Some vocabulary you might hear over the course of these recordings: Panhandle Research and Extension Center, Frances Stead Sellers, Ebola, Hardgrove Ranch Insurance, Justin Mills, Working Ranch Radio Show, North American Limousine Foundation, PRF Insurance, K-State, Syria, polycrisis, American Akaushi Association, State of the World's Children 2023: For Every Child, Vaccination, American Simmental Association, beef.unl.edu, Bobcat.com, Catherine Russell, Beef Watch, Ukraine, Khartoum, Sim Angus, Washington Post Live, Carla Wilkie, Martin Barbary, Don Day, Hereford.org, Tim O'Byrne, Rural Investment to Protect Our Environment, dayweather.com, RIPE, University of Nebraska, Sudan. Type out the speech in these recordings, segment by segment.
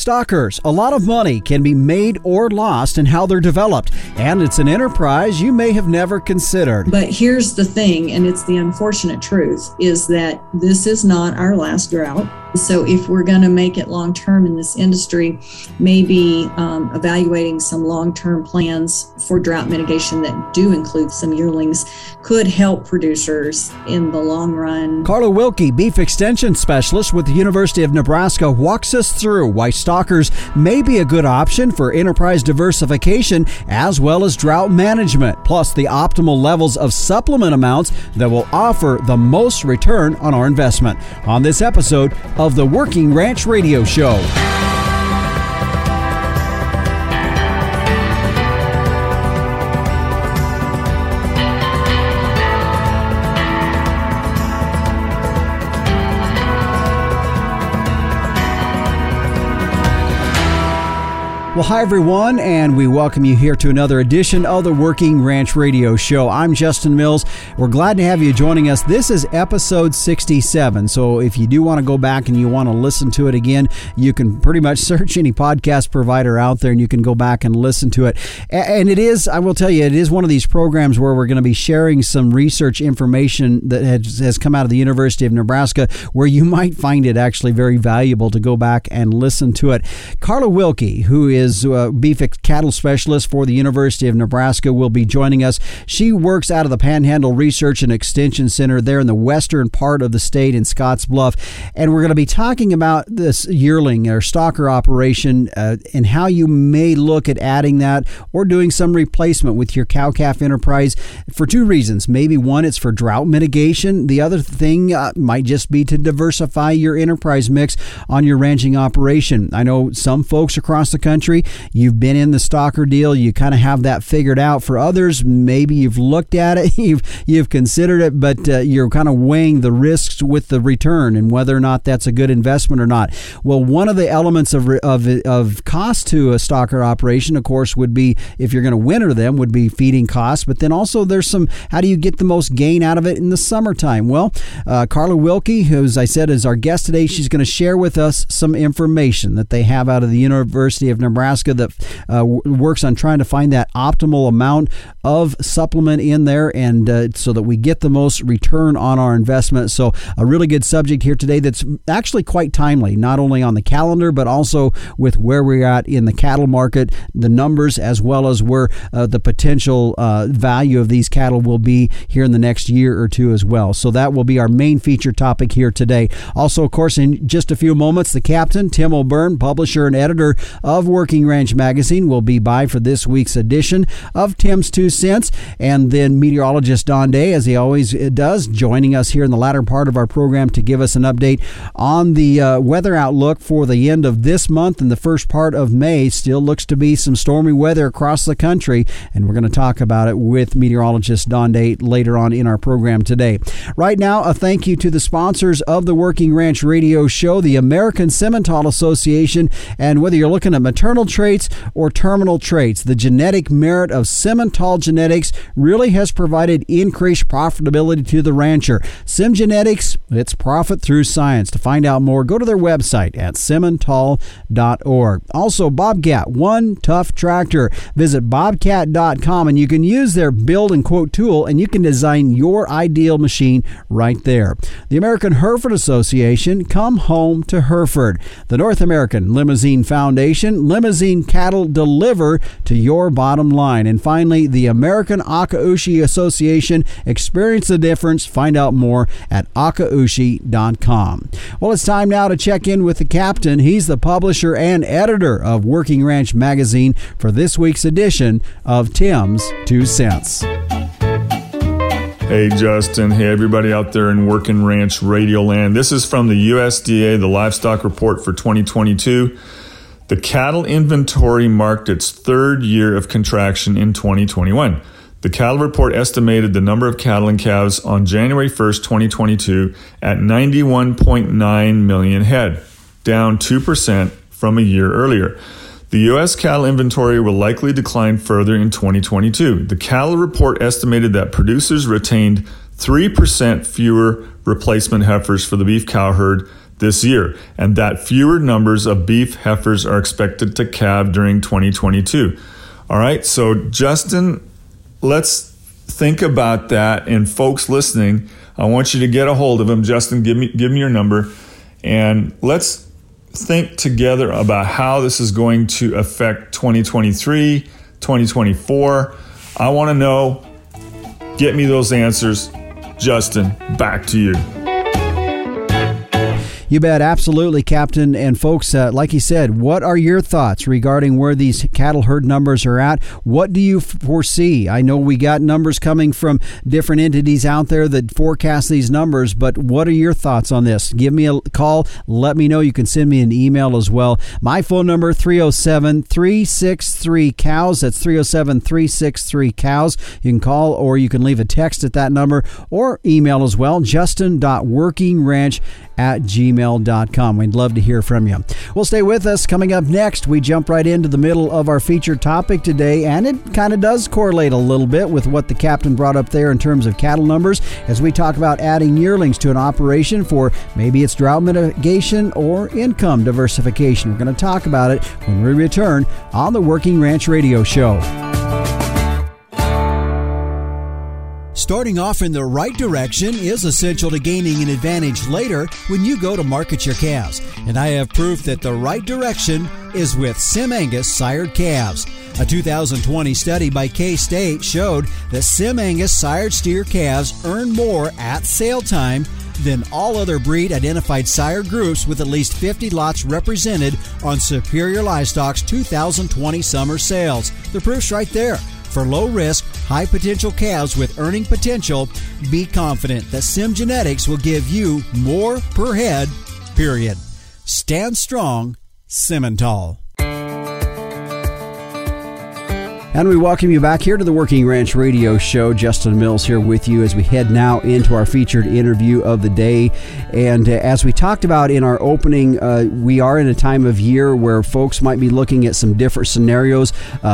Stockers, a lot of money can be made or lost in how they're developed, and it's an enterprise you may have never considered. But here's the thing, and it's the unfortunate truth, is that this is not our last drought. So if we're going to make it long-term in this industry, maybe evaluating some long-term plans for drought mitigation that do include some yearlings could help producers in the long run. Carla Wilkie, beef extension specialist with the University of Nebraska, walks us through why stockers may be a good option for enterprise diversification as well as drought management, plus the optimal levels of supplement amounts that will offer the most return on our investment. On this episode of the Working Ranch Radio Show. Well, hi, everyone, and we welcome you here to another edition of the Working Ranch Radio Show. I'm Justin Mills. We're glad to have you joining us. This is episode 67, so if you do want to go back and you want to listen to it again, you can pretty much search any podcast provider out there, and you can go back and listen to it. And it is, I will tell you, it is one of these programs where we're going to be sharing some research information that has come out of the University of Nebraska, where you might find it actually very valuable to go back and listen to it. Carla Wilkie, who is beef cattle specialist for the University of Nebraska, will be joining us. She works out of the Panhandle Research and Extension Center there in the western part of the state in Scotts Bluff, and we're going to be talking about this yearling or stocker operation and how you may look at adding that or doing some replacement with your cow-calf enterprise for two reasons. Maybe one, it's for drought mitigation. The other thing might just be to diversify your enterprise mix on your ranching operation. I know some folks across the country, you've been in the stocker deal, you kind of have that figured out. For others, maybe you've looked at it, you've considered it, but you're kind of weighing the risks with the return and whether or not that's a good investment or not. Well, one of the elements of cost to a stocker operation, of course, would be, if you're going to winter them, would be feeding costs, but then also there's some, how do you get the most gain out of it in the summertime? Well, Carla Wilkie, who, as I said, is our guest today, she's going to share with us some information that they have out of the University of Nebraska that works on trying to find that optimal amount of supplement in there, and so that we get the most return on our investment. So a really good subject here today that's actually quite timely, not only on the calendar, but also with where we're at in the cattle market, the numbers, as well as where the potential value of these cattle will be here in the next year or two as well. So that will be our main feature topic here today. Also, of course, in just a few moments, the captain, Tim O'Byrne, publisher and editor of Working Ranch Magazine, will be by for this week's edition of Tim's 2 Cents, and then meteorologist Don Day, as he always does, joining us here in the latter part of our program to give us an update on the weather outlook for the end of this month and the first part of May. Still looks to be some stormy weather across the country, and we're going to talk about it with meteorologist Don Day later on in our program today. Right now, a thank you to the sponsors of the Working Ranch Radio Show, the American Simmental Association, and whether you're looking at maternal traits or terminal traits, the genetic merit of Simmental genetics really has provided increased profitability to the rancher. SimGenetics, it's profit through science. To find out more, go to their website at simmental.org. Also, Bobcat, one tough tractor. Visit Bobcat.com, and you can use their build and quote tool, and you can design your ideal machine right there. The American Hereford Association, come home to Hereford. The North American Limousine Foundation, limousine cattle deliver to your bottom line. And finally, the American Akaushi Association. Experience the difference. Find out more at akaushi.com. Well, it's time now to check in with the captain. He's the publisher and editor of Working Ranch Magazine for this week's edition of Tim's 2 Cents. Hey, Justin. Hey, everybody out there in Working Ranch Radio Land. This is from the USDA, the Livestock Report for 2022. The cattle inventory marked its third year of contraction in 2021. The cattle report estimated the number of cattle and calves on January 1st, 2022 at 91.9 million head, down 2% from a year earlier. The U.S. cattle inventory will likely decline further in 2022. The cattle report estimated that producers retained 3% fewer replacement heifers for the beef cow herd this year, and that fewer numbers of beef heifers are expected to calve during 2022. All right, so Justin, let's think about that. And folks listening, I want you to get a hold of him. Justin, give me your number, and let's think together about how this is going to affect 2023, 2024. I want to know. Get me those answers. Justin, back to you. You bet. Absolutely, Captain. And folks, like you said, what are your thoughts regarding where these cattle herd numbers are at? What do you foresee? I know we got numbers coming from different entities out there that forecast these numbers, but what are your thoughts on this? Give me a call. Let me know. You can send me an email as well. My phone number, 307-363-COWS. That's 307-363-COWS. You can call or you can leave a text at that number or email as well, justin.workingranch@gmail.com. We'd love to hear from you. Well, stay with us. Coming up next, we jump right into the middle of our featured topic today, and it kind of does correlate a little bit with what the captain brought up there in terms of cattle numbers, as we talk about adding yearlings to an operation for maybe it's drought mitigation or income diversification. We're going to talk about it when we return on the Working Ranch Radio Show. Starting off in the right direction is essential to gaining an advantage later when you go to market your calves. And I have proof that the right direction is with Sim Angus sired calves. A 2020 study by K-State showed that Sim Angus sired steer calves earn more at sale time than all other breed identified sire groups, with at least 50 lots represented on Superior Livestock's 2020 summer sales. The proof's right there. For low-risk, high-potential calves with earning potential, be confident that SimGenetics will give you more per head, period. Stand strong, Simmental. And we welcome you back here to the Working Ranch Radio Show. Justin Mills here with you as we head now into our featured interview of the day. And as we talked about in our opening, we are in a time of year where folks might be looking at some different scenarios.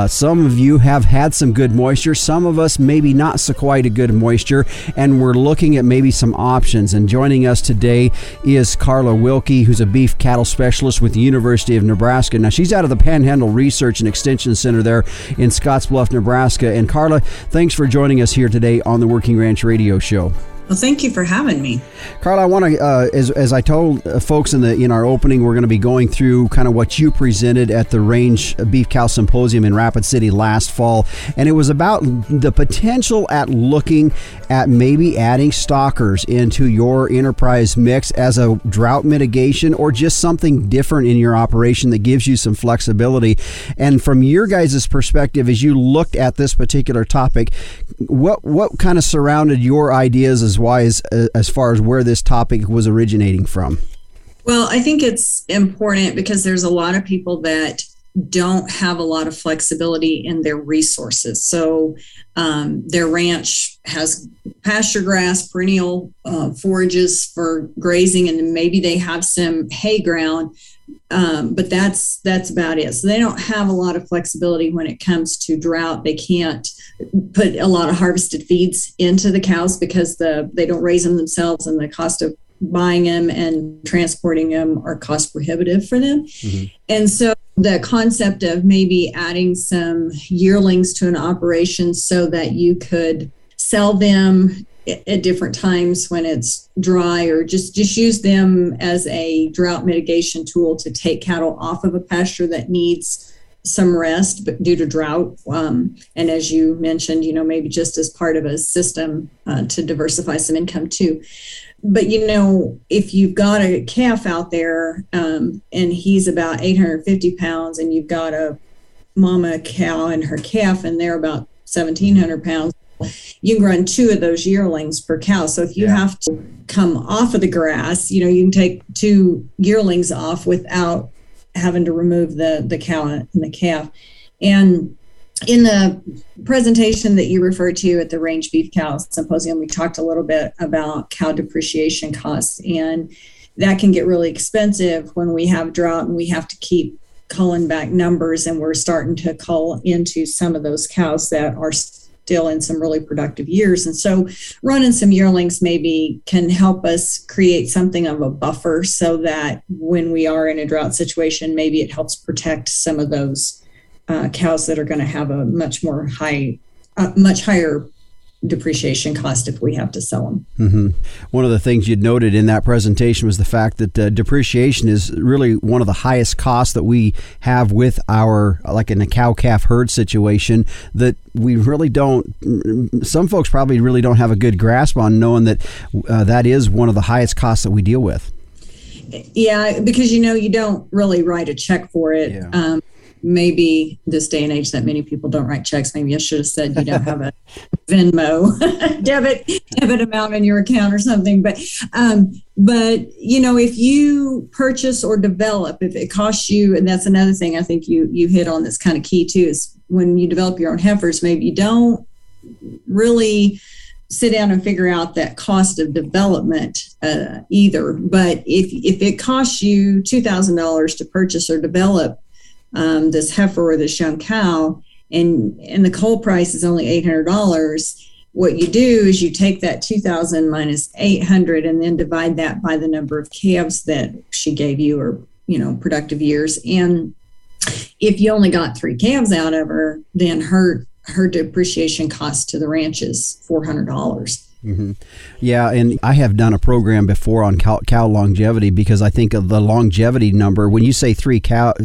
Some of you have had some good moisture. Some of us maybe not so quite a good moisture. And we're looking at maybe some options. And joining us today is Carla Wilkie, who's a beef cattle specialist with the University of Nebraska. Now, she's out of the Panhandle Research and Extension Center there in Scotts Bluff, Nebraska. And Carla, thanks for joining us here today on the Working Ranch Radio Show. Well, thank you for having me. Carla, I want to, as I told folks in our opening, we're going to be going through kind of what you presented at the Range Beef Cow Symposium in Rapid City last fall. And it was about the potential at looking at maybe adding stockers into your enterprise mix as a drought mitigation or just something different in your operation that gives you some flexibility. And from your guys' perspective, as you looked at this particular topic, what kind of surrounded your ideas as far as where this topic was originating from? Well, I think it's important because there's a lot of people that don't have a lot of flexibility in their resources. So their ranch has pasture grass, perennial forages for grazing, and maybe they have some hay ground, but that's about it. So they don't have a lot of flexibility when it comes to drought. They can't put a lot of harvested feeds into the cows because they don't raise them themselves, and the cost of buying them and transporting them are cost prohibitive for them. Mm-hmm. And so the concept of maybe adding some yearlings to an operation so that you could sell them at different times when it's dry, or just use them as a drought mitigation tool to take cattle off of a pasture that needs some rest but due to drought. And as you mentioned, maybe just as part of a system to diversify some income too. But, if you've got a calf out there and he's about 850 pounds and you've got a mama cow and her calf and they're about 1,700 pounds, you can run two of those yearlings per cow. So if you have to come off of the grass, you can take two yearlings off without having to remove the cow and the calf. And in the presentation that you referred to at the Range Beef Cow Symposium, we talked a little bit about cow depreciation costs, and that can get really expensive when we have drought and we have to keep calling back numbers, and we're starting to call into some of those cows that are still in some really productive years. And so running some yearlings maybe can help us create something of a buffer so that when we are in a drought situation, maybe it helps protect some of those cows that are going to have a much higher depreciation cost if we have to sell them. Mm-hmm. One of the things you noted in that presentation was the fact that depreciation is really one of the highest costs that we have with our, like in a cow-calf herd situation, that we really don't, some folks probably really don't have a good grasp on, knowing that that is one of the highest costs that we deal with. Yeah, because you know, you don't really write a check for it. Yeah. Maybe this day and age that many people don't write checks. Maybe I should have said you don't have a Venmo debit amount in your account or something. But you know, if you purchase or develop, if it costs you, and that's another thing I think you hit on that's kind of key too, is when you develop your own heifers, maybe you don't really sit down and figure out that cost of development either. But if it costs you $2,000 to purchase or develop this heifer or this young cow, and the coal price is only $800, what you do is you take that 2,000 minus 800 and then divide that by the number of calves that she gave you, or, you know, productive years. And if you only got 3 calves out of her, then her depreciation cost to the ranch is $400. Mm-hmm. Yeah, and I have done a program before on cow longevity, because I think of the longevity number. When you say 3 calves,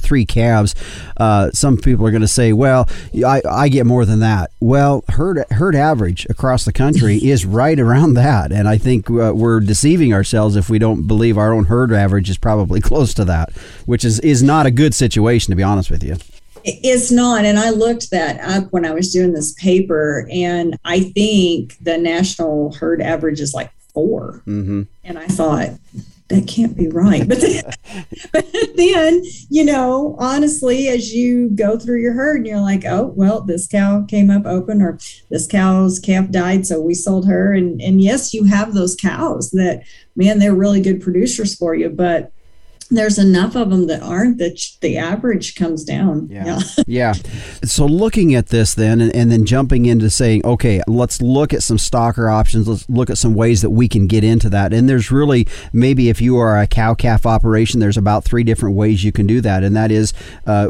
some people are going to say, well, I get more than that. Well, herd average across the country is right around that, and I think we're deceiving ourselves if we don't believe our own herd average is probably close to that, which is not a good situation, to be honest with you. It's not. And I looked that up when I was doing this paper, and I think the national herd average is like 4. Mm-hmm. And I thought, that can't be right. But then, you know, honestly, as you go through your herd and you're like, oh, well, this cow came up open, or this cow's calf died, so we sold her. And yes, you have those cows that, man, they're really good producers for you, but there's enough of them that aren't, that the average comes down. Yeah. So looking at this then, and then jumping into saying, okay, let's look at some stocker options. Let's look at some ways that we can get into that. And there's really, maybe if you are a cow-calf operation, there's about 3 different ways you can do that. And that is,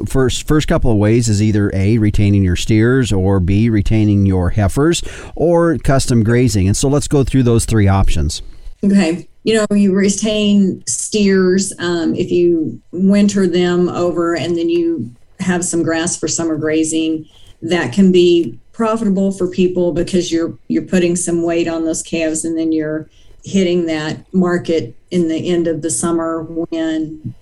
first couple of ways is either A, retaining your steers, or B, retaining your heifers, or custom grazing. And so let's go through those 3 options. Okay. You know, you retain steers if you winter them over and then you have some grass for summer grazing. That can be profitable for people because you're putting some weight on those calves, and then you're hitting that market in the end of the summer when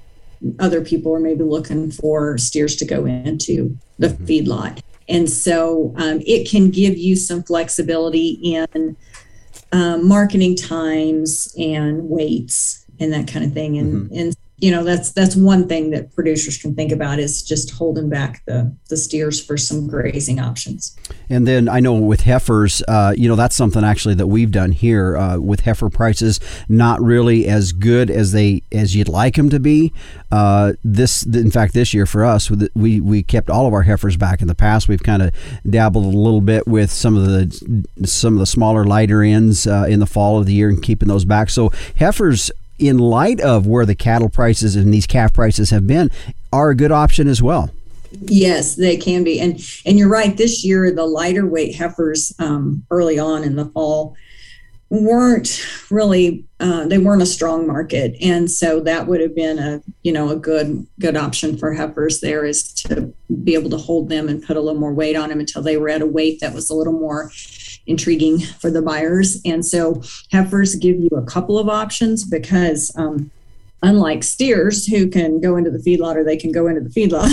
other people are maybe looking for steers to go into the feedlot. And so it can give you some flexibility in marketing times and weights and that kind of thing. And you know, that's one thing that producers can think about, is just holding back the steers for some grazing options. And then I know with heifers, you know, that's something actually that we've done here with heifer prices not really as good as you'd like them to be. In fact, this year for us, we kept all of our heifers back. In the past, we've kind of dabbled a little bit with some of the smaller, lighter ends in the fall of the year and keeping those back. So heifers, in light of where the cattle prices and these calf prices have been, are a good option as well. Yes, they can be. And you're right, this year, the lighter weight heifers early on in the fall weren't really, they weren't a strong market. And so that would have been a good option for heifers there, is to be able to hold them and put a little more weight on them until they were at a weight that was a little more intriguing for the buyers. And so heifers give you a couple of options, because unlike steers, who can go into the feedlot or they can go into the feedlot,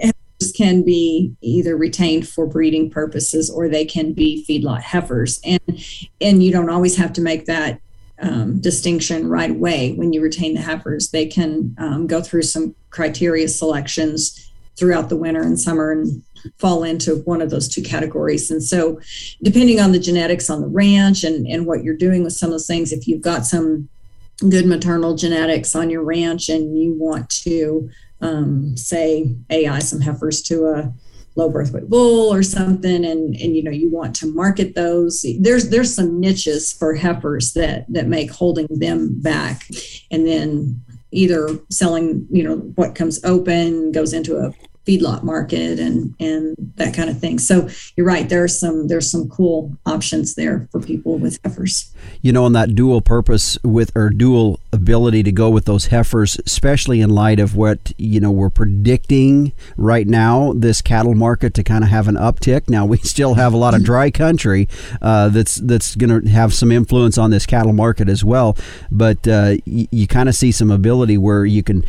heifers can be either retained for breeding purposes or they can be feedlot heifers. And you don't always have to make that distinction right away when you retain the heifers. They can go through some criteria selections throughout the winter and summer and fall into one of those 2 categories. And so depending on the genetics on the ranch and what you're doing with some of those things, if you've got some good maternal genetics on your ranch and you want to say AI some heifers to a low birth weight bull or something, and you know, you want to market those. There's some niches for heifers that make holding them back, and then either selling, you know, what comes open goes into a feedlot market and that kind of thing. So you're right, there's some cool options there for people with heifers. You know, and that dual purpose with, or dual ability to go with those heifers, especially in light of what, you know, we're predicting right now, this cattle market to kind of have an uptick. Now we still have a lot of dry country that's going to have some influence on this cattle market as well, but you kind of see some ability where you can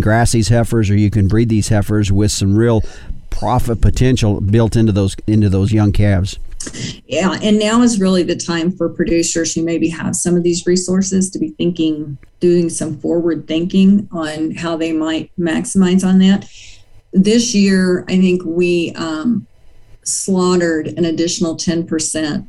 grass these heifers or you can breed these heifers with some real profit potential built into those young calves. Yeah, and now is really the time for producers who maybe have some of these resources to be thinking, doing some forward thinking on how they might maximize on that. This year, I think we slaughtered an additional 10%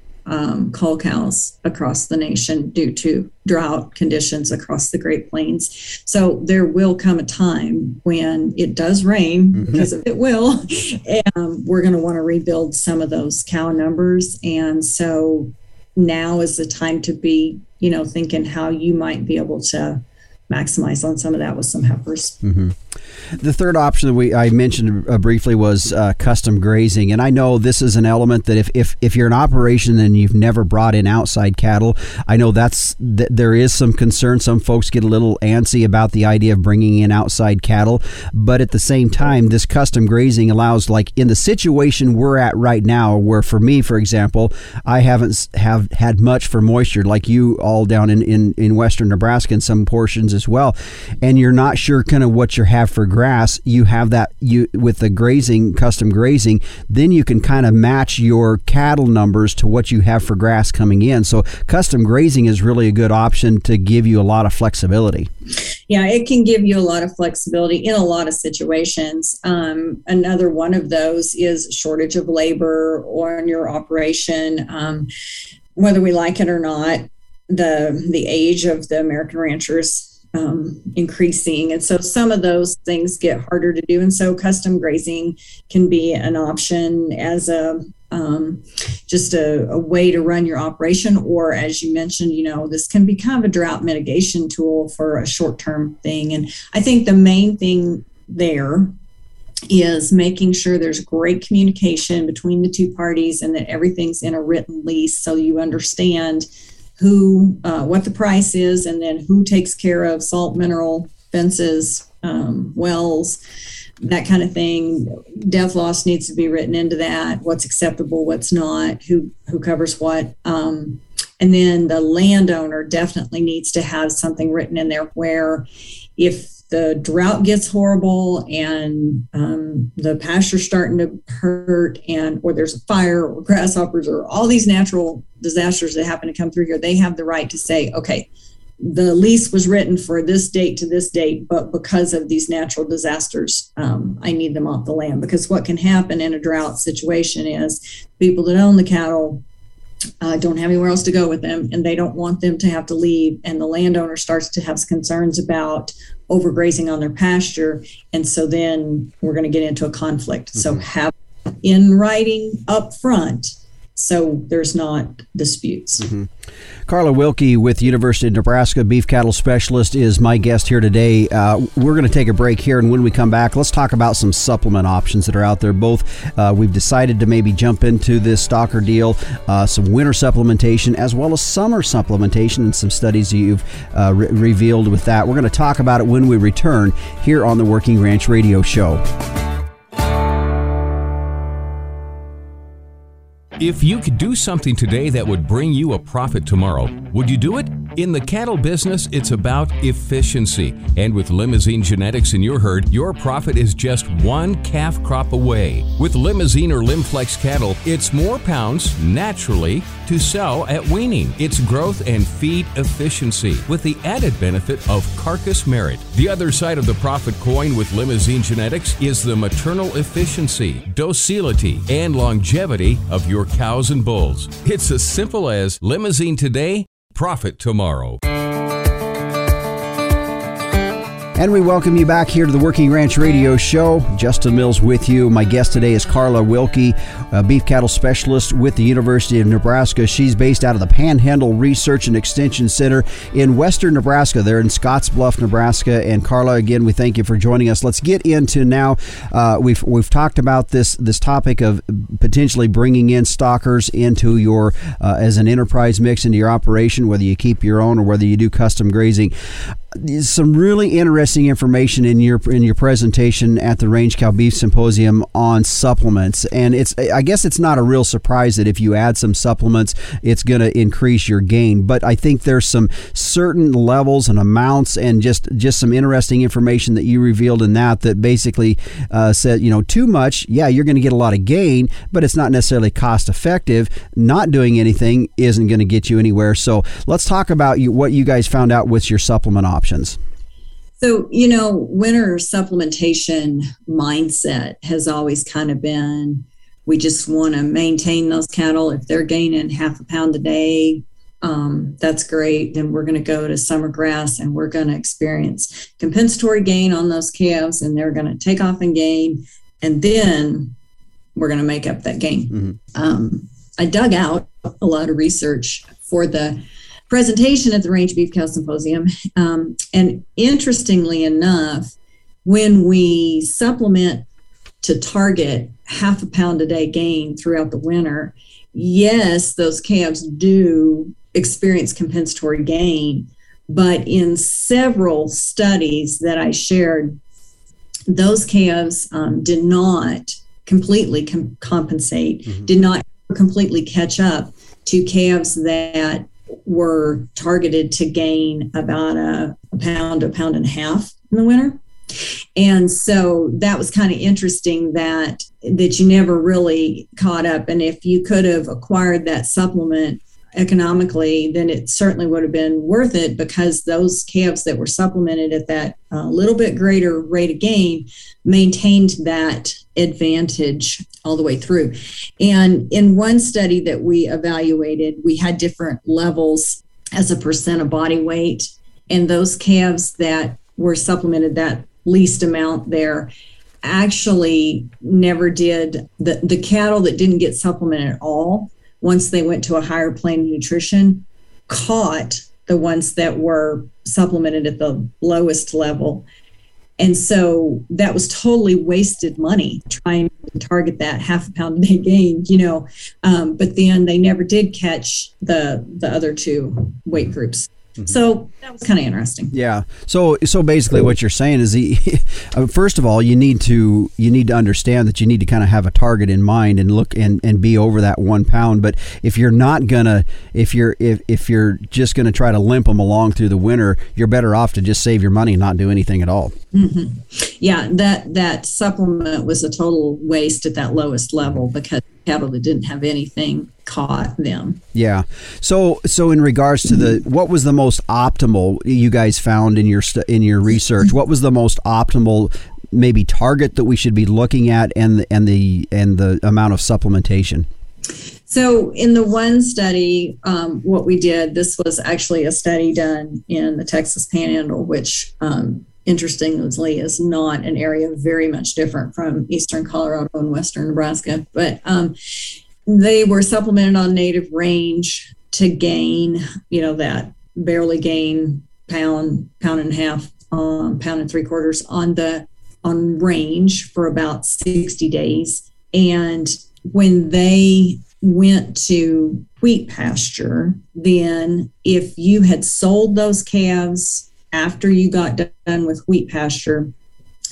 cull cows across the nation due to drought conditions across the Great Plains. So there will come a time when it does rain, mm-hmm. because it will, and we're going to want to rebuild some of those cow numbers. And so now is the time to be, you know, thinking how you might be able to maximize on some of that with some heifers. Mm-hmm. The third option that I mentioned briefly was custom grazing, and I know this is an element that if you're an operation and you've never brought in outside cattle, I know there is some concern. Some folks get a little antsy about the idea of bringing in outside cattle, but at the same time, this custom grazing allows, like in the situation we're at right now, where for me, for example, I haven't had much for moisture, like you all down in western Nebraska and some portions as well, and you're not sure kind of what you have for grass. You have that with the grazing, custom grazing, then you can kind of match your cattle numbers to what you have for grass coming in. So custom grazing is really a good option to give you a lot of flexibility. Yeah, it can give you a lot of flexibility in a lot of situations. Another one of those is shortage of labor or in your operation, whether we like it or not, the age of the American ranchers increasing, and so some of those things get harder to do, and so custom grazing can be an option as a way to run your operation, or as you mentioned, you know, this can be kind of a drought mitigation tool for a short-term thing. And I think the main thing there is making sure there's great communication between the two parties and that everything's in a written lease, so you understand what the price is, and then who takes care of salt, mineral, fences, wells, that kind of thing. Death loss needs to be written into that. What's acceptable, what's not, who covers what. And then the landowner definitely needs to have something written in there where if the drought gets horrible and the pasture's starting to hurt, or there's a fire or grasshoppers or all these natural disasters that happen to come through here, they have the right to say, okay, the lease was written for this date to this date, but because of these natural disasters, I need them off the land. Because what can happen in a drought situation is people that own the cattle don't have anywhere else to go with them, and they don't want them to have to leave, and the landowner starts to have concerns about overgrazing on their pasture, and so then we're going to get into a conflict. Mm-hmm. So have in writing up front, so there's not disputes. Mm-hmm. Carla Wilkie with University of Nebraska, beef cattle specialist, is my guest here today. We're going to take a break here, and when we come back, let's talk about some supplement options that are out there. Both we've decided to maybe jump into this stocker deal, some winter supplementation as well as summer supplementation, and some studies you've revealed with that. We're going to talk about it when we return here on the Working Ranch Radio Show. If you could do something today that would bring you a profit tomorrow, would you do it? In the cattle business, it's about efficiency. And with Limousine Genetics in your herd, your profit is just one calf crop away. With Limousine or Limflex cattle, it's more pounds naturally to sell at weaning. It's growth and feed efficiency with the added benefit of carcass merit. The other side of the profit coin with Limousine Genetics is the maternal efficiency, docility, and longevity of your cows and bulls. It's as simple as Limousine today, profit tomorrow. And we welcome you back here to the Working Ranch Radio Show. Justin Mills with you. My guest today is Carla Wilkie, a beef cattle specialist with the University of Nebraska. She's based out of the Panhandle Research and Extension Center in western Nebraska. They're in Scotts Bluff, Nebraska. And Carla, again, we thank you for joining us. Let's get into now, we've talked about this topic of potentially bringing in stockers into your, as an enterprise mix into your operation, whether you keep your own or whether you do custom grazing. Some really interesting information in your presentation at the Range Cow Beef Symposium on supplements, and I guess it's not a real surprise that if you add some supplements, it's going to increase your gain. But I think there's some certain levels and amounts, and just some interesting information that you revealed in that basically said, you know, too much, yeah, you're going to get a lot of gain, but it's not necessarily cost effective. Not doing anything isn't going to get you anywhere. So let's talk about what you guys found out with your supplement options. So, you know, winter supplementation mindset has always kind of been, we just want to maintain those cattle. If they're gaining half a pound a day, that's great. Then we're going to go to summer grass and we're going to experience compensatory gain on those calves, and they're going to take off and gain, and then we're going to make up that gain. Mm-hmm. I dug out a lot of research for the presentation at the Range Beef Cow Symposium. And interestingly enough, when we supplement to target half a pound a day gain throughout the winter, yes, those calves do experience compensatory gain. But in several studies that I shared, those calves did not completely compensate, mm-hmm. did not completely catch up to calves that were targeted to gain about a pound and a half in the winter. And so that was kind of interesting that you never really caught up. And if you could have acquired that supplement economically, then it certainly would have been worth it, because those calves that were supplemented at that little bit greater rate of gain maintained that advantage all the way through. And in one study that we evaluated, we had different levels as a percent of body weight, and those calves that were supplemented that least amount there actually never did. The cattle that didn't get supplemented at all, once they went to a higher plane of nutrition, caught the ones that were supplemented at the lowest level. And so that was totally wasted money trying to target that half a pound a day gain, you know, but then they never did catch the other two weight groups. Mm-hmm. So that was kind of interesting. Yeah. So basically what you're saying is, first of all, you need to understand that you need to kind of have a target in mind and look and be over that 1 pound. But if you're just going to try to limp them along through the winter, you're better off to just save your money and not do anything at all. Mm-hmm. Yeah. That supplement was a total waste at that lowest level, because cattle that didn't have anything caught them. Yeah. So in regards to what was the most optimal you guys found in your research? What was the most optimal maybe target that we should be looking at, and the amount of supplementation? So in the one study, what we did, this was actually a study done in the Texas Panhandle, which interestingly is not an area very much different from eastern Colorado and western Nebraska, but they were supplemented on native range to gain, you know, that barely gain pound and a half, pound and three quarters on range for about 60 days. And when they went to wheat pasture, then if you had sold those calves after you got done with wheat pasture,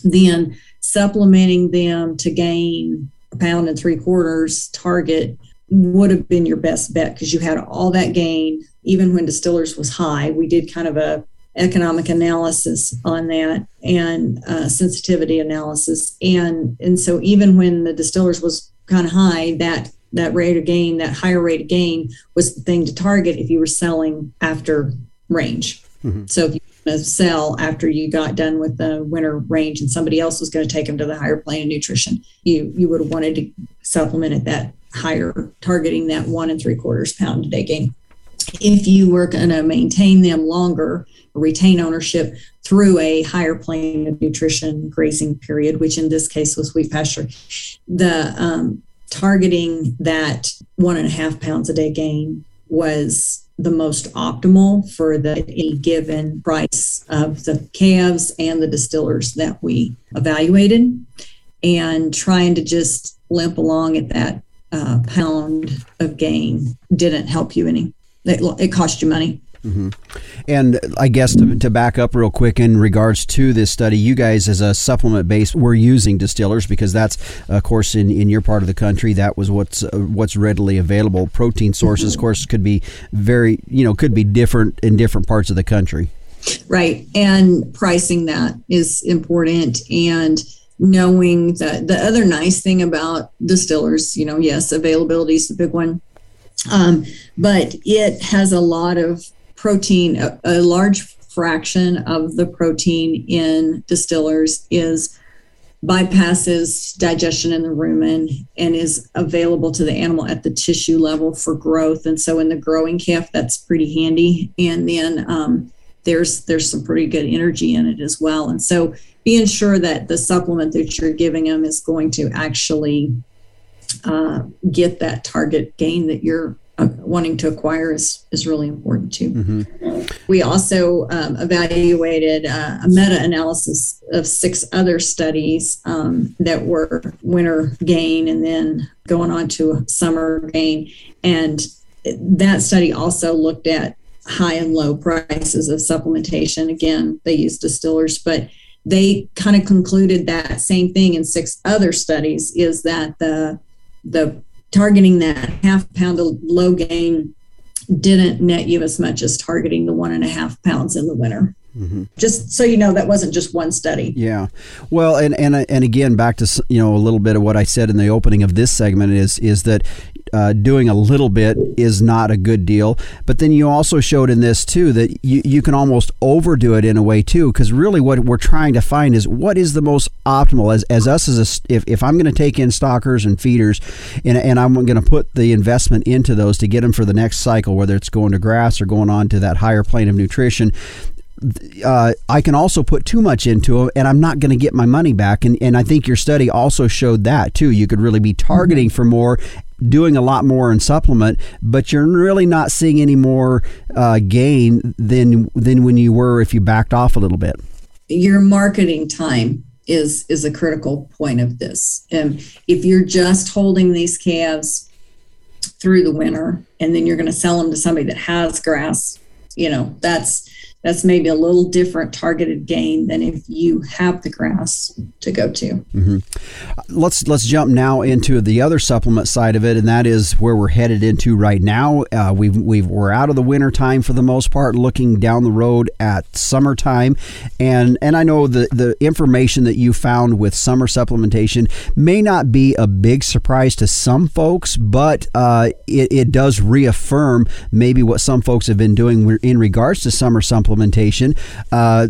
then supplementing them to gain a pound and three quarters target would have been your best bet, because you had all that gain, even when distillers was high. We did kind of a economic analysis on that, and sensitivity analysis. And so even when the distillers was kind of high, that rate of gain, that higher rate of gain was the thing to target if you were selling after range. Mm-hmm. So if you sell after you got done with the winter range and somebody else was going to take them to the higher plane of nutrition, you would have wanted to supplement at that higher, targeting that 1 3/4 pound a day gain. If you were going to maintain them longer retain ownership through a higher plane of nutrition grazing period, which in this case was wheat pasture. The targeting that 1.5 pounds a day gain was the most optimal for any given price of the calves and the distillers that we evaluated, and trying to just limp along at that pound of gain didn't help you any. It cost you money. Mm-hmm. And I guess to back up real quick in regards to this study, you guys as a supplement base were using distillers because that's, of course, in your part of the country, that was what's readily available. Protein sources, of course, could be very, could be different in different parts of the country. Right. And pricing that is important. And knowing that the other nice thing about distillers, yes, availability is the big one. But it has a lot of protein, a large fraction of the protein in distillers bypasses digestion in the rumen and is available to the animal at the tissue level for growth. And so in the growing calf, that's pretty handy. And then there's some pretty good energy in it as well. And so being sure that the supplement that you're giving them is going to actually get that target gain that you're wanting to acquire is really important too. Mm-hmm. We also evaluated a meta-analysis of 6 other studies that were winter gain and then going on to a summer gain. And that study also looked at high and low prices of supplementation. Again, they used distillers, but they kind of concluded that same thing in 6 other studies, is that the targeting that 0.5 pound of low gain didn't net you as much as targeting the 1.5 pounds in the winter. Mm-hmm. Just so that wasn't just one study. Yeah. Well, and again, back to, a little bit of what I said in the opening of this segment is that doing a little bit is not a good deal. But then you also showed in this too that you can almost overdo it in a way too, because really what we're trying to find is what is the most optimal as us as if I'm going to take in stockers and feeders and I'm going to put the investment into those to get them for the next cycle, whether it's going to grass or going on to that higher plane of nutrition. I can also put too much into them and I'm not going to get my money back. And I think your study also showed that too. You could really be targeting for more, doing a lot more in supplement, but you're really not seeing any more gain than when you were if you backed off a little bit. Your marketing time is a critical point of this. If you're just holding these calves through the winter and then you're going to sell them to somebody that has grass, that's maybe a little different targeted gain than if you have the grass to go to. Mm-hmm. Let's jump now into the other supplement side of it, and that is where we're headed into right now. We're out of the winter time for the most part, looking down the road at summertime, and I know the information that you found with summer supplementation may not be a big surprise to some folks, but it does reaffirm maybe what some folks have been doing in regards to summer supplementation.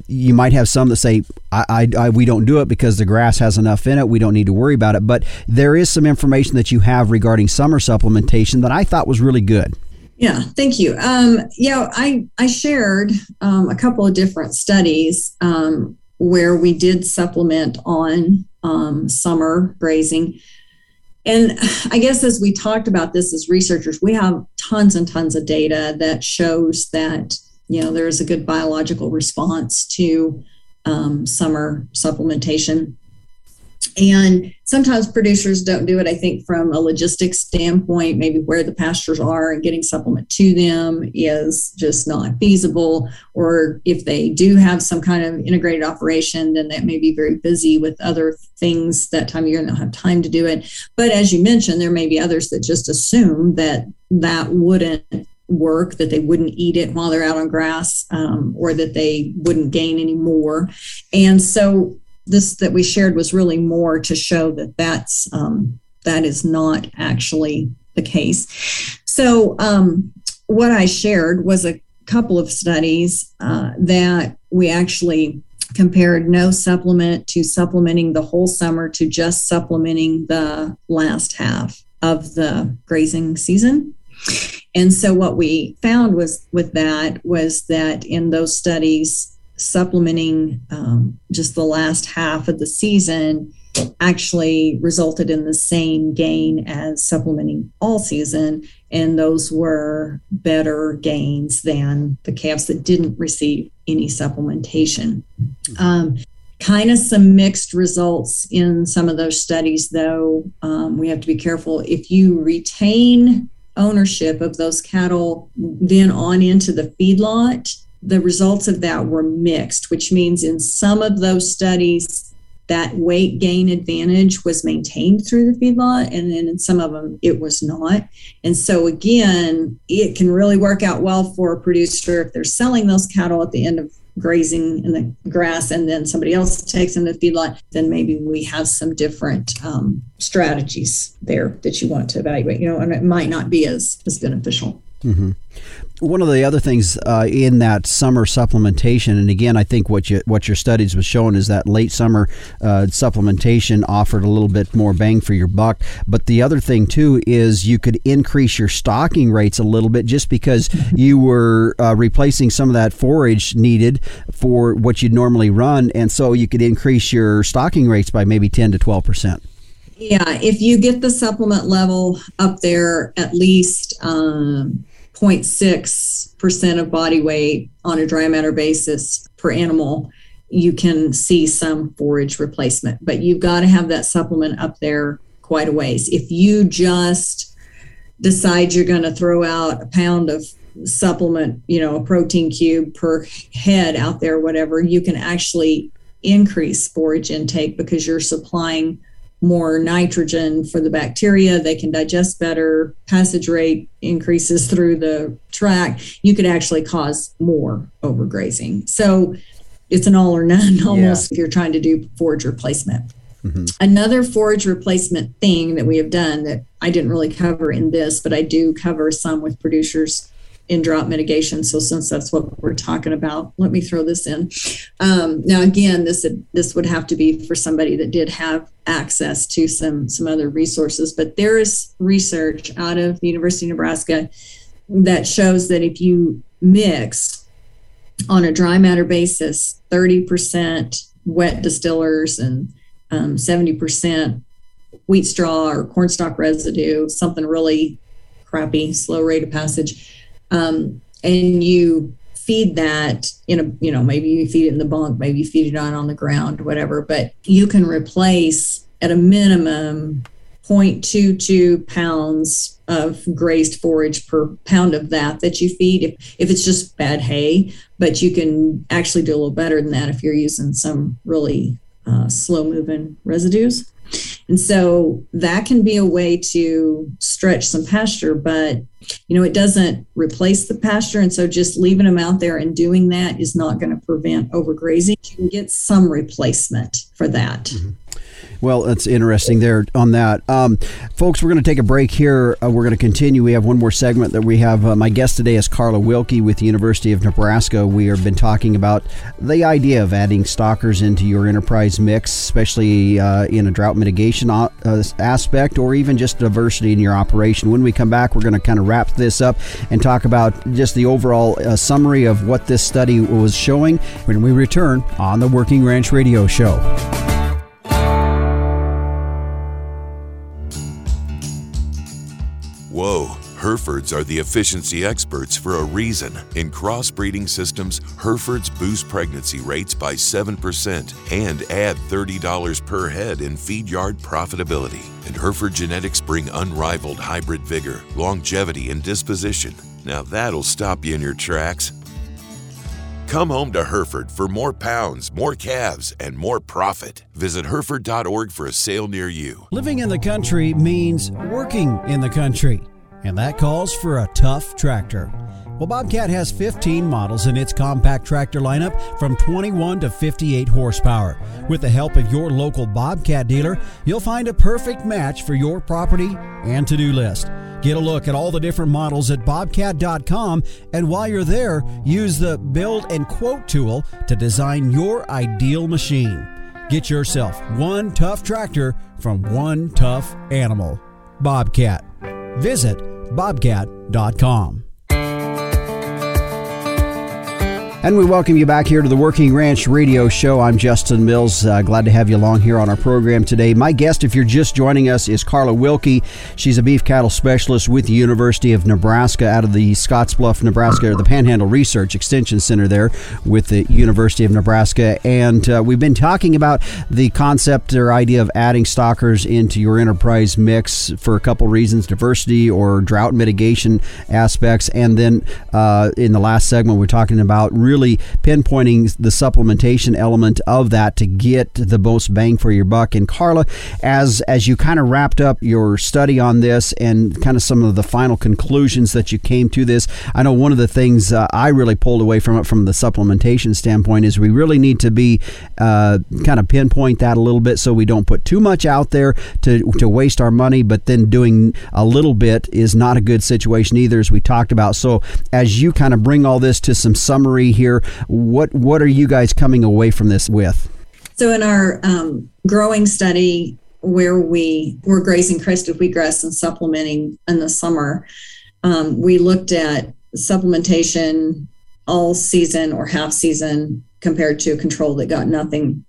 You might have some that say, we don't do it because the grass has enough in it. We don't need to worry about it. But there is some information that you have regarding summer supplementation that I thought was really good. Yeah, thank you. I shared a couple of different studies where we did supplement on summer grazing. And I guess as we talked about this as researchers, we have tons and tons of data that shows that there is a good biological response to summer supplementation. And sometimes producers don't do it, I think, from a logistics standpoint. Maybe where the pastures are and getting supplement to them is just not feasible. Or if they do have some kind of integrated operation, then that may be very busy with other things that time of year and they'll have time to do it. But as you mentioned, there may be others that just assume that wouldn't work, that they wouldn't eat it while they're out on grass, or that they wouldn't gain any more. And so this that we shared was really more to show that is not actually the case. So what I shared was a couple of studies that we actually compared no supplement to supplementing the whole summer to just supplementing the last half of the grazing season. And so what we found was that in those studies, supplementing just the last half of the season actually resulted in the same gain as supplementing all season, and those were better gains than the calves that didn't receive any supplementation. Kind of some mixed results in some of those studies, though. We have to be careful. If you retain ownership of those cattle then on into the feedlot, the results of that were mixed, which means in some of those studies that weight gain advantage was maintained through the feedlot, and then in some of them it was not. And so again, it can really work out well for a producer if they're selling those cattle at the end of grazing in the grass and then somebody else takes them to the feedlot, then maybe we have some different strategies there that you want to evaluate, and it might not be as beneficial. Mm-hmm. One of the other things in that summer supplementation, and again, I think what your studies was showing is that late summer supplementation offered a little bit more bang for your buck. But the other thing too is you could increase your stocking rates a little bit just because you were replacing some of that forage needed for what you'd normally run, and so you could increase your stocking rates by maybe 10% to 12%. Yeah, if you get the supplement level up there at least 0.6% of body weight on a dry matter basis per animal, you can see some forage replacement, but you've got to have that supplement up there quite a ways. If you just decide you're going to throw out a pound of supplement, a protein cube per head out there, whatever, you can actually increase forage intake because you're supplying more nitrogen for the bacteria. They can digest better. Passage rate increases through the tract. You could actually cause more overgrazing. So it's an all or none almost if you're trying to do forage replacement. Mm-hmm. Another forage replacement thing that we have done that I didn't really cover in this, but I do cover some with producers in drought mitigation. So since that's what we're talking about, let me throw this in. Now, again, this would have to be for somebody that did have access to some other resources, but there is research out of the University of Nebraska that shows that if you mix on a dry matter basis, 30% wet distillers and 70% wheat straw or corn stalk residue, something really crappy, slow rate of passage, and you feed that in maybe you feed it in the bunk, maybe you feed it on the ground, whatever, but you can replace at a minimum 0.22 pounds of grazed forage per pound of that you feed if it's just bad hay, but you can actually do a little better than that if you're using some really slow moving residues. And so that can be a way to stretch some pasture, but it doesn't replace the pasture. And so just leaving them out there and doing that is not going to prevent overgrazing. You can get some replacement for that. Mm-hmm. Well, that's interesting there on that. Folks, we're going to take a break here. We're going to continue. We have one more segment that we have. My guest today is Carla Wilkie with the University of Nebraska. We have been talking about the idea of adding stockers into your enterprise mix, especially in a drought mitigation aspect or even just diversity in your operation. When we come back, we're going to kind of wrap this up and talk about just the overall summary of what this study was showing when we return on the Working Ranch Radio Show. Whoa, Herefords are the efficiency experts for a reason. In crossbreeding systems, Herefords boost pregnancy rates by 7% and add $30 per head in feed yard profitability. And Hereford genetics bring unrivaled hybrid vigor, longevity, and disposition. Now that'll stop you in your tracks. Come home to Hereford for more pounds, more calves, and more profit. Visit Hereford.org for a sale near you. Living in the country means working in the country, and that calls for a tough tractor. Well, Bobcat has 15 models in its compact tractor lineup from 21 to 58 horsepower. With the help of your local Bobcat dealer, you'll find a perfect match for your property and to-do list. Get a look at all the different models at Bobcat.com, and while you're there, use the Build and Quote tool to design your ideal machine. Get yourself one tough tractor from one tough animal. Bobcat. Visit Bobcat.com. And we welcome you back here to the Working Ranch Radio Show. I'm Justin Mills. Glad to have you along here on our program today. My guest, if you're just joining us, is Carla Wilkie. She's a beef cattle specialist with the University of Nebraska out of the Scotts Bluff, Nebraska, or the Panhandle Research Extension Center there with the University of Nebraska. And we've been talking about the concept or idea of adding stockers into your enterprise mix for a couple reasons, diversity or drought mitigation aspects. And then in the last segment, we're talking about really pinpointing the supplementation element of that to get the most bang for your buck. And Carla, as you kind of wrapped up your study on this and kind of some of the final conclusions that you came to this, I know one of the things I really pulled away from it from the supplementation standpoint is we really need to be kind of pinpoint that a little bit so we don't put too much out there to waste our money, but then doing a little bit is not a good situation either, as we talked about. So as you kind of bring all this to some summary here, what are you guys coming away from this with? So in our growing study where we were grazing crested wheatgrass and supplementing in the summer, we looked at supplementation all season or half season compared to a control that got nothing,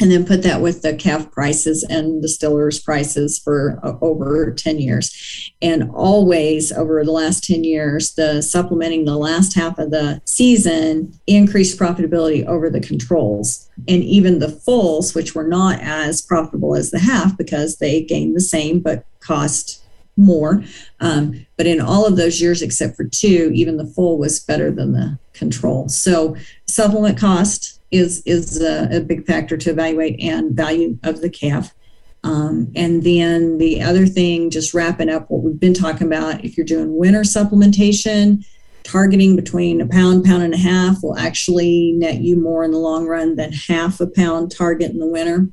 and then put that with the calf prices and distillers prices for over 10 years. And always over the last 10 years, the supplementing the last half of the season increased profitability over the controls. And even the fulls, which were not as profitable as the half because they gained the same but cost more. But in all of those years, except for two, even the full was better than the control. So supplement cost is a big factor to evaluate, and value of the calf. And then the other thing, just wrapping up what we've been talking about, if you're doing winter supplementation, targeting between a pound, pound and a half will actually net you more in the long run than half a pound target in the winter.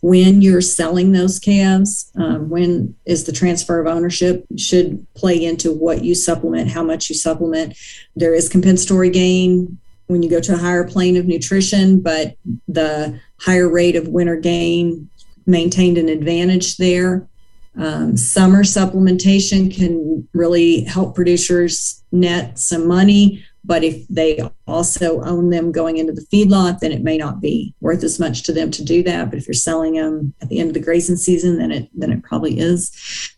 When you're selling those calves, when is the transfer of ownership should play into what you supplement, how much you supplement. There is compensatory gain when you go to a higher plane of nutrition, but the higher rate of winter gain maintained an advantage there. Summer supplementation can really help producers net some money, but if they also own them going into the feedlot, then it may not be worth as much to them to do that. But if you're selling them at the end of the grazing season, then it probably is.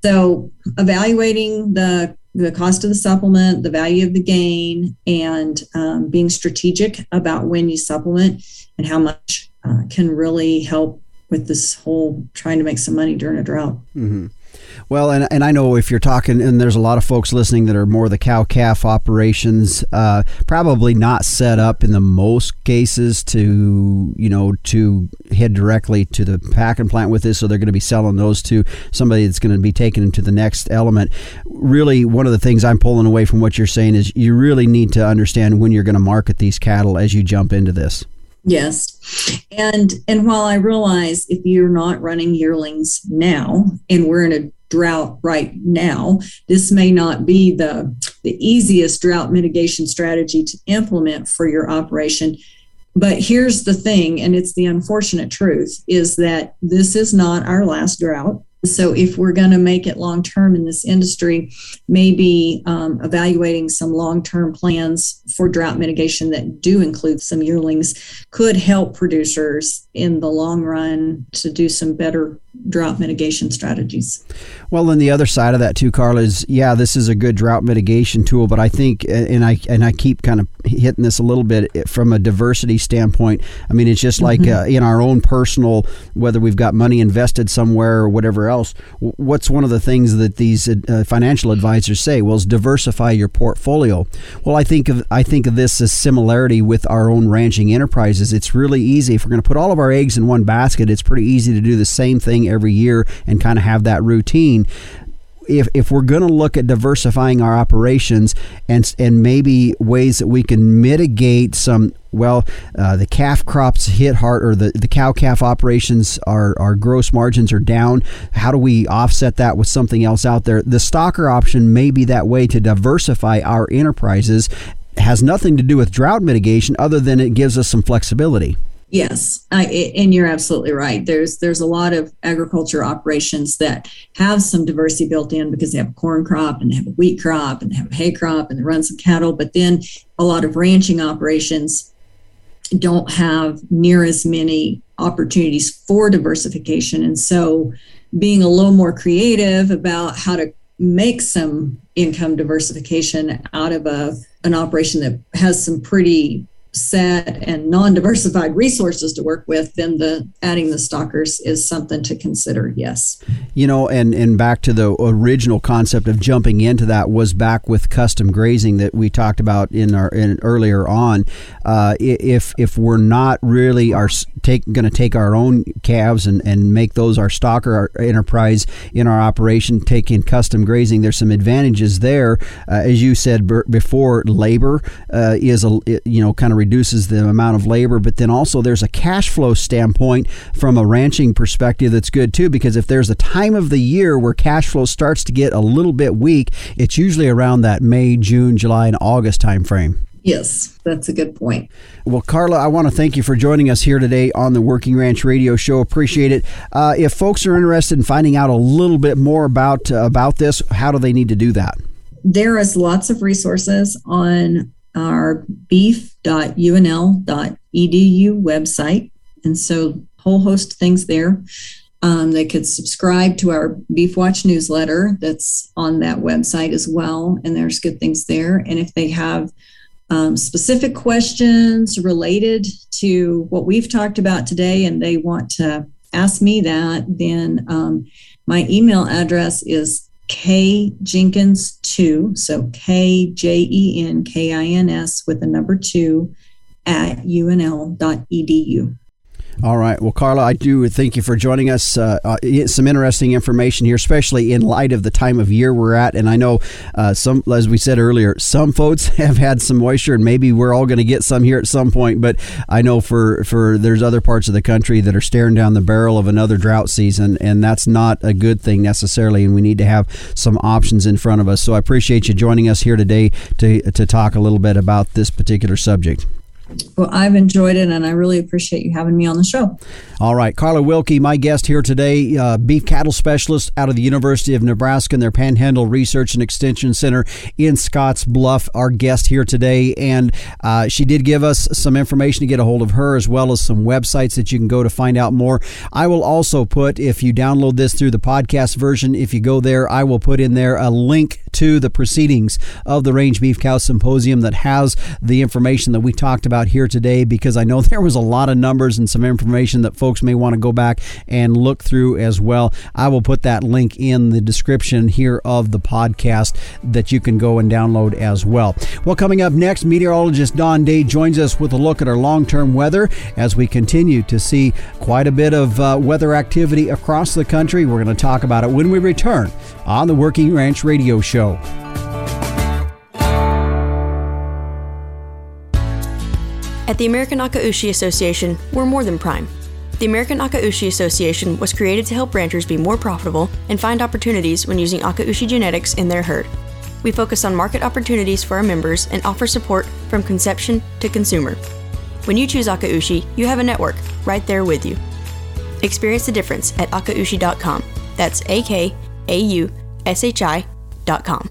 So evaluating the cost of the supplement, the value of the gain, and being strategic about when you supplement and how much can really help with this whole trying to make some money during a drought. Mm-hmm. Well, and I know if you're talking, and there's a lot of folks listening that are more the cow-calf operations, probably not set up in the most cases to head directly to the packing plant with this, so they're going to be selling those to somebody that's going to be taken into the next element. Really, one of the things I'm pulling away from what you're saying is you really need to understand when you're going to market these cattle as you jump into this. Yes. And while I realize if you're not running yearlings now, and we're in a drought right now, this may not be the easiest drought mitigation strategy to implement for your operation. But here's the thing, and it's the unfortunate truth, is that this is not our last drought. So if we're going to make it long-term in this industry, maybe evaluating some long-term plans for drought mitigation that do include some yearlings could help producers in the long run to do some better drought mitigation strategies. Well, and the other side of that too, Carla, is this is a good drought mitigation tool, but I think, and I keep kind of hitting this a little bit from a diversity standpoint. I mean, it's just like in our own personal, whether we've got money invested somewhere or whatever else, what's one of the things that these financial advisors say? Well, is diversify your portfolio. Well, I think of this as similarity with our own ranching enterprises. It's really easy. If we're going to put all of our eggs in one basket, it's pretty easy to do the same thing every year and kind of have that routine. If we're going to look at diversifying our operations and maybe ways that we can mitigate some, the calf crops hit hard, or the cow-calf operations, our gross margins are down. How do we offset that with something else out there? The stocker option may be that way to diversify our enterprises. It has nothing to do with drought mitigation other than it gives us some flexibility. Yes, and you're absolutely right. There's a lot of agriculture operations that have some diversity built in because they have a corn crop and they have a wheat crop and they have a hay crop and they run some cattle. But then a lot of ranching operations don't have near as many opportunities for diversification. And so being a little more creative about how to make some income diversification out of an operation that has some pretty set and non-diversified resources to work with, then the adding the stockers is something to consider. Yes. You know, and back to the original concept of jumping into that was back with custom grazing that we talked about in earlier on. If we're not really going to take our own calves and make those our stocker, our enterprise in our operation, taking custom grazing, there's some advantages there. As you said before, labor kind of reduces the amount of labor, but then also there's a cash flow standpoint from a ranching perspective that's good too, because if there's a time of the year where cash flow starts to get a little bit weak, it's usually around that May, June, July, and August timeframe. Yes, that's a good point. Well, Carla, I want to thank you for joining us here today on the Working Ranch Radio Show. Appreciate it. If folks are interested in finding out a little bit more about this, how do they need to do that? There is lots of resources on our beef.unl.edu website. And so whole host of things there. They could subscribe to our Beef Watch newsletter that's on that website as well. And there's good things there. And if they have specific questions related to what we've talked about today and they want to ask me that, then my email address is K Jenkins 2, so KJENKINS with the number 2 at unl.edu. All right. Well, Carla, I do thank you for joining us. Some interesting information here, especially in light of the time of year we're at. And I know some, as we said earlier, some folks have had some moisture, and maybe we're all going to get some here at some point. But I know for there's other parts of the country that are staring down the barrel of another drought season, and that's not a good thing necessarily. And we need to have some options in front of us. So I appreciate you joining us here today to talk a little bit about this particular subject. Well, I've enjoyed it, and I really appreciate you having me on the show. All right. Carla Wilkie, my guest here today, beef cattle specialist out of the University of Nebraska and their Panhandle Research and Extension Center in Scotts Bluff, our guest here today. And she did give us some information to get a hold of her, as well as some websites that you can go to find out more. I will also put, if you download this through the podcast version, if you go there, I will put in there a link to the proceedings of the Range Beef Cow Symposium that has the information that we talked about here today, because I know there was a lot of numbers and some information that folks may want to go back and look through as well. I will put that link in the description here of the podcast that you can go and download as well. Well, coming up next, meteorologist Don Day joins us with a look at our long-term weather as we continue to see quite a bit of weather activity across the country. We're going to talk about it when we return on the Working Ranch Radio Show. At the American Akaushi Association, we're more than prime. The American Akaushi Association was created to help ranchers be more profitable and find opportunities when using akaushi genetics in their herd. We focus on market opportunities for our members and offer support from conception to consumer. When you choose akaushi, you have a network right there with you. Experience the difference at akaushi.com. That's akaushi.com.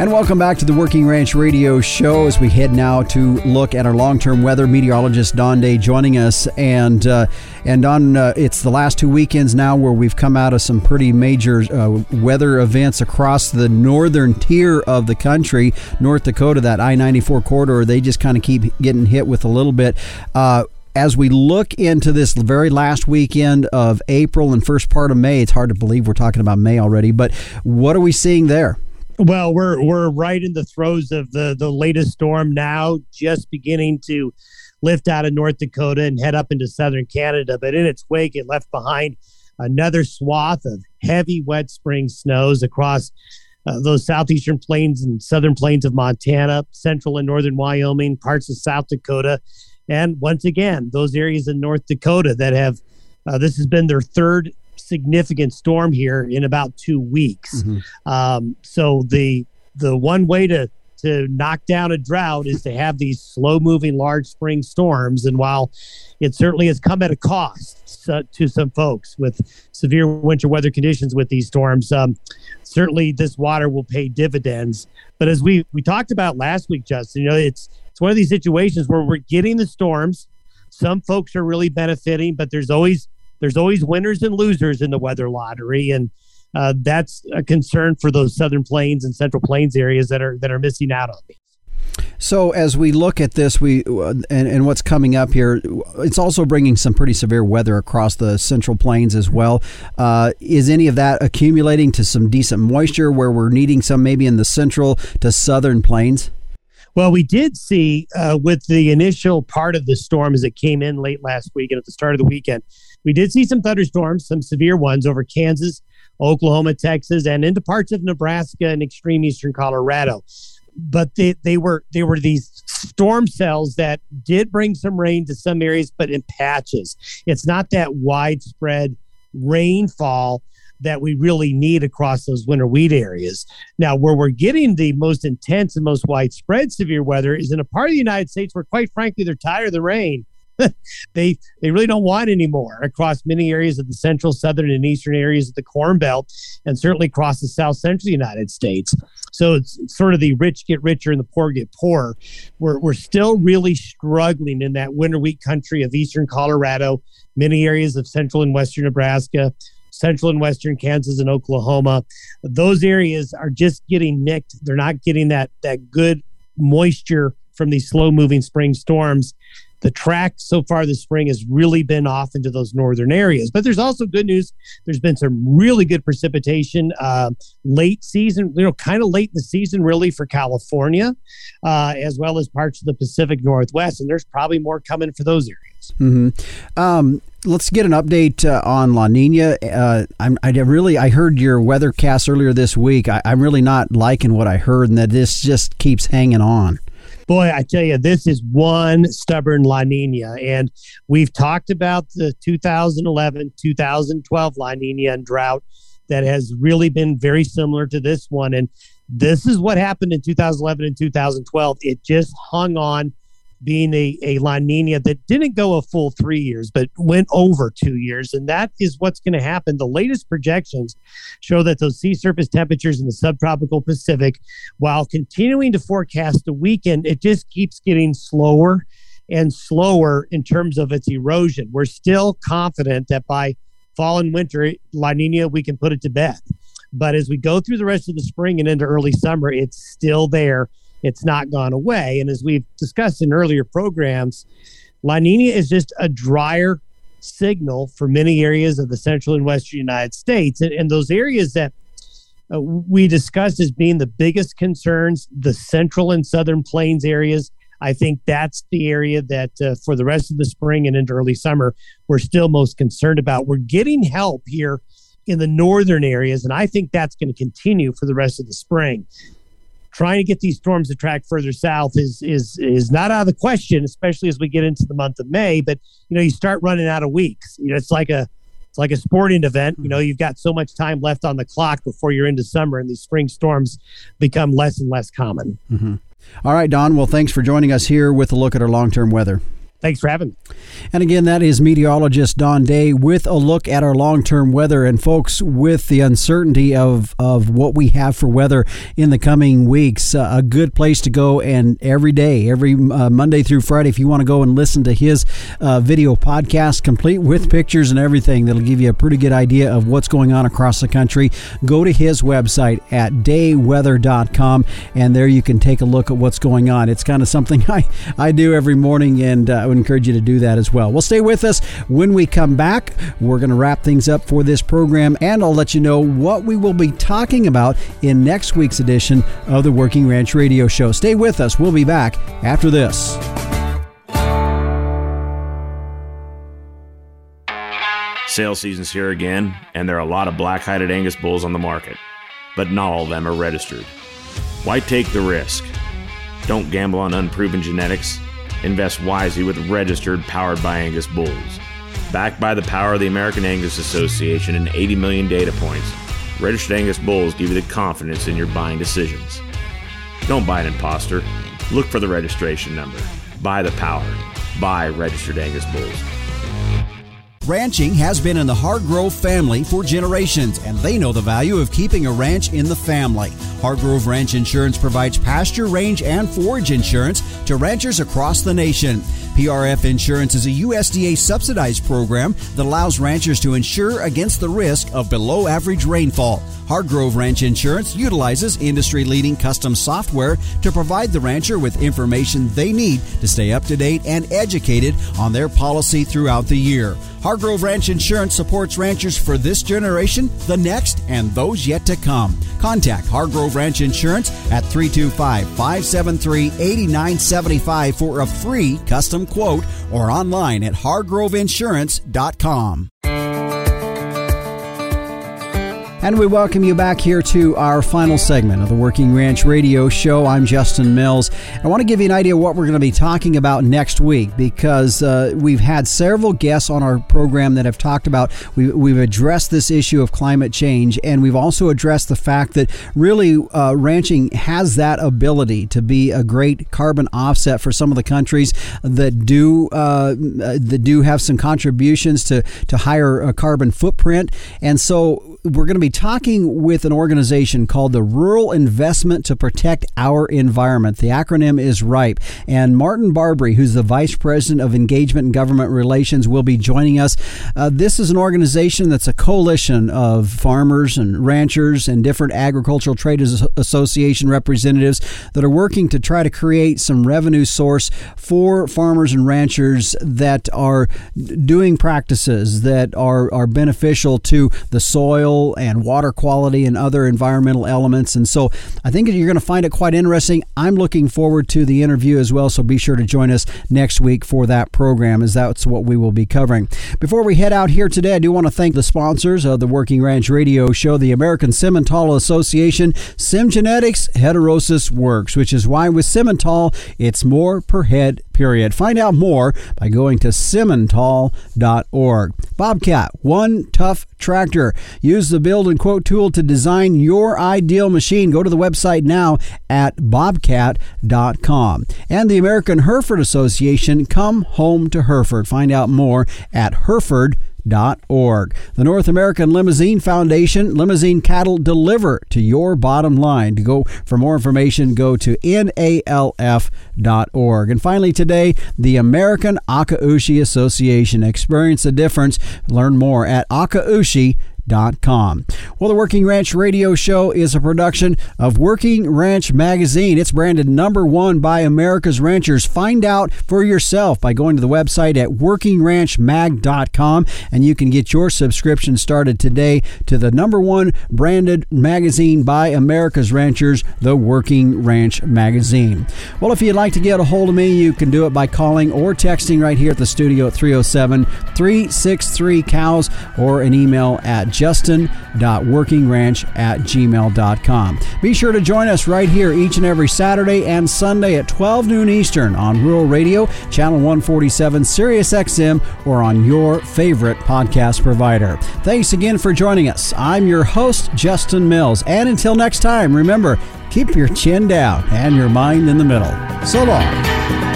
And welcome back to the Working Ranch Radio Show as we head now to look at our long-term weather. Meteorologist Don Day joining us. And Don, it's the last 2 weekends now where we've come out of some pretty major weather events across the northern tier of the country. North Dakota, that I-94 corridor, they just kind of keep getting hit with a little bit. As we look into this very last weekend of April and first part of May, it's hard to believe we're talking about May already, but what are we seeing there? Well, we're right in the throes of the latest storm now, just beginning to lift out of North Dakota and head up into southern Canada. But in its wake, it left behind another swath of heavy, wet spring snows across those southeastern plains and southern plains of Montana, central and northern Wyoming, parts of South Dakota. And once again, those areas in North Dakota that have, this has been their third significant storm here in about 2 weeks. Mm-hmm. So the one way to knock down a drought is to have these slow-moving large spring storms. And while it certainly has come at a cost to some folks with severe winter weather conditions with these storms, certainly this water will pay dividends. But as we talked about last week, Justin, you know, it's one of these situations where we're getting the storms. Some folks are really benefiting, but there's always winners and losers in the weather lottery. And that's a concern for those southern plains and central plains areas that are missing out on these. So as we look at this, and what's coming up here, it's also bringing some pretty severe weather across the central plains as well. Is any of that accumulating to some decent moisture where we're needing some maybe in the central to southern plains? Well, we did see with the initial part of the storm as it came in late last week and at the start of the weekend, we did see some thunderstorms, some severe ones over Kansas, Oklahoma, Texas, and into parts of Nebraska and extreme eastern Colorado. But they were these storm cells that did bring some rain to some areas, but in patches. It's not that widespread rainfall that we really need across those winter wheat areas. Now, where we're getting the most intense and most widespread severe weather is in a part of the United States where, quite frankly, they're tired of the rain. They really don't want any more across many areas of the central, southern, and eastern areas of the Corn Belt, and certainly across the south central United States. So it's sort of the rich get richer and the poor get poorer. We're still really struggling in that winter wheat country of eastern Colorado, many areas of central and western Nebraska, central and western Kansas and Oklahoma. Those areas are just getting nicked. They're not getting that good moisture from these slow-moving spring storms. The track so far this spring has really been off into those northern areas. But there's also good news. There's been some really good precipitation late season, you know, kind of late in the season really for California, as well as parts of the Pacific Northwest. And there's probably more coming for those areas. Mm-hmm. Let's get an update on La Niña. I heard your weathercast earlier this week. I'm really not liking what I heard and that this just keeps hanging on. Boy, I tell you, this is one stubborn La Niña, and we've talked about the 2011-2012 La Niña and drought that has really been very similar to this one, and this is what happened in 2011 and 2012. It just hung on being a La Niña that didn't go a full 3 years, but went over 2 years, and that is what's going to happen. The latest projections show that those sea surface temperatures in the subtropical Pacific, while continuing to forecast the weekend, it just keeps getting slower and slower in terms of its erosion. We're still confident that by fall and winter, La Niña, we can put it to bed. But as we go through the rest of the spring and into early summer, it's still there. It's not gone away. And as we've discussed in earlier programs, La Niña is just a drier signal for many areas of the central and western United States. And those areas that we discussed as being the biggest concerns, the central and southern plains areas, I think that's the area that for the rest of the spring and into early summer, we're still most concerned about. We're getting help here in the northern areas, and I think that's going to continue for the rest of the spring. Trying to get these storms to track further south is not out of the question, especially as we get into the month of May. But you know, you start running out of weeks. You know, it's like a sporting event. You know, you've got so much time left on the clock before you're into summer, and these spring storms become less and less common. Mm-hmm. All right, Don. Well, thanks for joining us here with a look at our long-term weather. Thanks for having me. And again, that is meteorologist Don Day with a look at our long-term weather. And folks, with the uncertainty of what we have for weather in the coming weeks, a good place to go. And every day, every Monday through Friday, if you want to go and listen to his video podcast, complete with pictures and everything, that'll give you a pretty good idea of what's going on across the country. Go to his website at dayweather.com, and there you can take a look at what's going on. It's kind of something I do every morning, and would encourage you to do that as well. Well, stay with us. When we come back, we're going to wrap things up for this program, and I'll let you know what we will be talking about in next week's edition of the Working Ranch Radio Show. Stay with us. We'll be back after this. Sale season's here again, and there are a lot of black-hided Angus bulls on the market, but not all of them are registered. Why take the risk? Don't gamble on unproven genetics. Invest wisely with registered Powered by Angus bulls. Backed by the power of the American Angus Association and 80 million data points, registered Angus bulls give you the confidence in your buying decisions. Don't buy an imposter. Look for the registration number. Buy the power. Buy registered Angus bulls. Ranching has been in the Hardgrove family for generations, and they know the value of keeping a ranch in the family. Hardgrove Ranch Insurance provides pasture, range, and forage insurance to ranchers across the nation. PRF Insurance is a USDA subsidized program that allows ranchers to insure against the risk of below-average rainfall. Hardgrove Ranch Insurance utilizes industry-leading custom software to provide the rancher with information they need to stay up to date and educated on their policy throughout the year. Hardgrove Ranch Insurance supports ranchers for this generation, the next, and those yet to come. Contact Hardgrove Ranch Insurance at 325-573-8975 for a free custom quote or online at hardgroveinsurance.com. And we welcome you back here to our final segment of the Working Ranch Radio Show. I'm Justin Mills. I want to give you an idea of what we're going to be talking about next week, because we've had several guests on our program that have talked about, we've addressed this issue of climate change, and we've also addressed the fact that really ranching has that ability to be a great carbon offset for some of the countries that do have some contributions to higher carbon footprint. And so we're going to be talking with an organization called the Rural Investment to Protect Our Environment. The acronym is RIPE. And Martin Barbary, who's the Vice President of Engagement and Government Relations, will be joining us. This is an organization that's a coalition of farmers and ranchers and different agricultural trade association representatives that are working to try to create some revenue source for farmers and ranchers that are doing practices that are beneficial to the soil and water quality and other environmental elements. And so I think you're going to find it quite interesting. I'm looking forward to the interview as well, so be sure to join us next week for that program, as that's what we will be covering. Before we head out here today, I do want to thank the sponsors of the Working Ranch Radio Show, the American Simmental Association, SimGenetics, Heterosis Works, which is why with Simmental, it's more per head period. Find out more by going to Simmental.org. Bobcat, one tough tractor. Use the build and quote tool to design your ideal machine. Go to the website now at Bobcat.com. And the American Hereford Association, come home to Hereford. Find out more at Hereford.org. The North American Limousine Foundation, limousine cattle deliver to your bottom line. To go for more information, go to NALF.org. And finally today, the American Akaushi Association. Experience the difference. Learn more at akaushi.com. Well, the Working Ranch Radio Show is a production of Working Ranch Magazine. It's branded #1 by America's ranchers. Find out for yourself by going to the website at workingranchmag.com, and you can get your subscription started today to the #1 branded magazine by America's ranchers, the Working Ranch Magazine. Well, if you'd like to get a hold of me, you can do it by calling or texting right here at the studio at 307-363-COWS, or an email at justin.workingranch@gmail.com. Be sure to join us right here each and every Saturday and Sunday at 12 noon Eastern on Rural Radio, Channel 147, Sirius XM, or on your favorite podcast provider. Thanks again for joining us. I'm your host, Justin Mills. And until next time, remember, keep your chin down and your mind in the middle. So long.